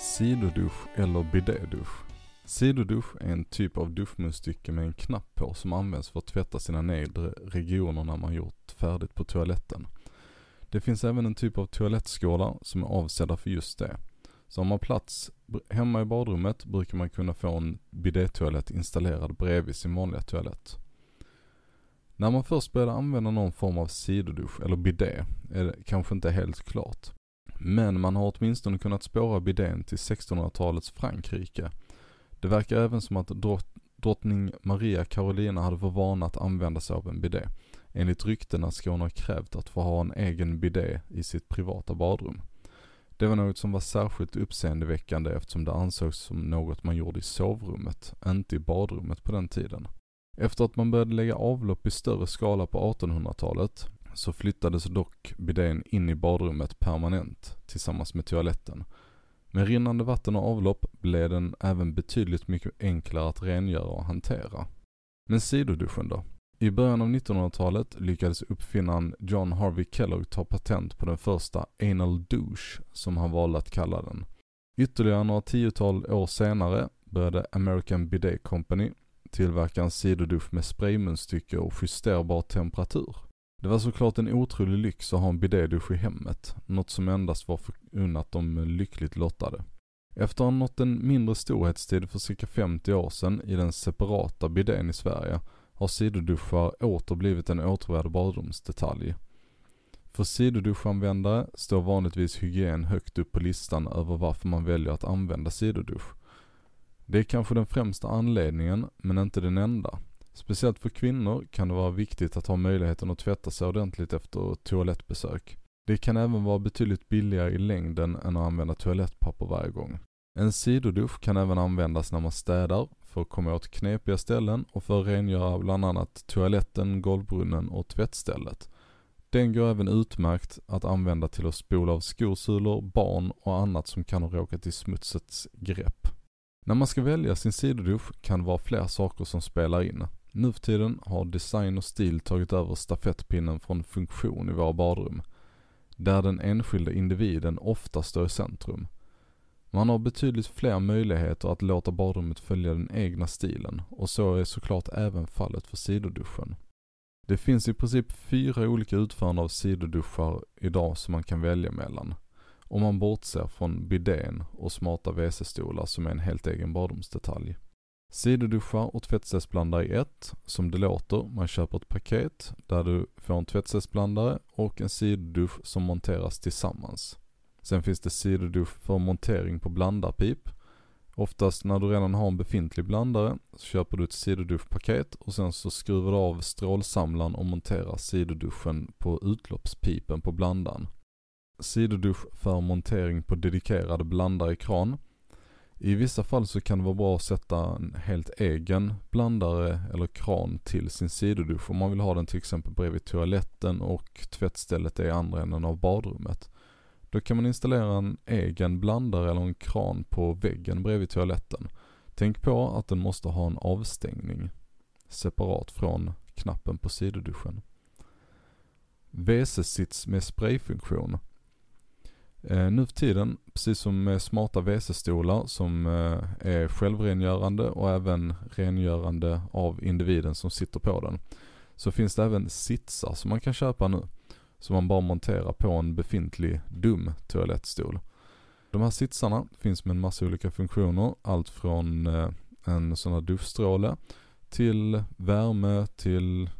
Sidodusch eller bidédusch. Sidodusch är en typ av duschmunstycke med en knapp på som används för att tvätta sina nedre regioner när man gjort färdigt på toaletten. Det finns även en typ av toalettskålar som är avsedda för just det. Så om man har plats hemma i badrummet brukar man kunna få en bidétoalett installerad bredvid sin vanliga toalett. När man först börjar använda någon form av sidodusch eller bidé är det kanske inte helt klart. Men man har åtminstone kunnat spåra bidén till 1600-talets Frankrike. Det verkar även som att drottning Maria Carolina hade för vana att använda sig av en bidé. Enligt ryktena ska hon ha krävt att få ha en egen bidé i sitt privata badrum. Det var något som var särskilt uppseendeväckande eftersom det ansågs som något man gjorde i sovrummet, inte i badrummet på den tiden. Efter att man började lägga avlopp i större skala på 1800-talet så flyttades dock bidén in i badrummet permanent tillsammans med toaletten. Med rinnande vatten och avlopp blev den även betydligt mycket enklare att rengöra och hantera. Men sidoduschen då? I början av 1900-talet lyckades uppfinnaren John Harvey Kellogg ta patent på den första anal douche som han valde att kalla den. Ytterligare några tiotal år senare började American Bidet Company tillverka en sidodusch med spraymunstycke och justerbar temperatur. Det var såklart en otrolig lyx att ha en bidédusch i hemmet, något som endast var förunnat de lyckligt lottade. Efter att ha nått en mindre storhetstid för cirka 50 år sedan i den separata bidén i Sverige har sidoduschar åter blivit en återvärd badrumsdetalj. För sidoduschanvändare står vanligtvis hygien högt upp på listan över varför man väljer att använda sidodusch. Det är kanske den främsta anledningen, men inte den enda. Speciellt för kvinnor kan det vara viktigt att ha möjligheten att tvätta sig ordentligt efter toalettbesök. Det kan även vara betydligt billigare i längden än att använda toalettpapper varje gång. En sidodusch kan även användas när man städar för att komma åt knepiga ställen och för att rengöra bland annat toaletten, golvbrunnen och tvättstället. Den går även utmärkt att använda till att spola av skosulor, barn och annat som kan ha råkat i smutsets grepp. När man ska välja sin sidodusch kan det vara flera saker som spelar in. Nu för tiden har design och stil tagit över stafettpinnen från funktion i våra badrum, där den enskilda individen ofta står i centrum. Man har betydligt fler möjligheter att låta badrummet följa den egna stilen och så är såklart även fallet för sidoduschen. Det finns i princip 4 olika utföranden av sidoduschar idag som man kan välja mellan, om man bortser från bidén och smarta WC-stolar som är en helt egen badrumsdetalj. Sidoduschar och tvättsättsblandare i ett, som det låter, man köper ett paket där du får en tvättsättsblandare och en sidodusch som monteras tillsammans. Sen finns det sidodusch för montering på blandarpip. Oftast när du redan har en befintlig blandare så köper du ett sidoduschpaket och sen så skruvar du av strålsamlaren och monterar sidoduschen på utloppspipen på blandaren. Sidodusch för montering på dedikerad blandare i kran. I vissa fall så kan det vara bra att sätta en helt egen blandare eller kran till sin sidodusch om man vill ha den till exempel bredvid toaletten och tvättstället är i andra änden av badrummet. Då kan man installera en egen blandare eller en kran på väggen bredvid toaletten. Tänk på att den måste ha en avstängning separat från knappen på sidoduschen. WC-sits med sprayfunktion. Nu för tiden, precis som med smarta WC-stolar som är självrengörande och även rengörande av individen som sitter på den, så finns det även sitsar som man kan köpa nu, som man bara monterar på en befintlig dum toalettstol. De här sitsarna finns med en massa olika funktioner, allt från en sån här duschstråle till värme till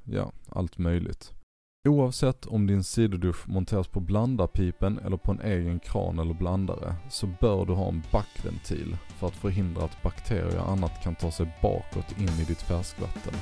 allt möjligt. Oavsett om din sidodusch monteras på blandarpipen eller på en egen kran eller blandare så bör du ha en backventil för att förhindra att bakterier och annat kan ta sig bakåt in i ditt färskvatten.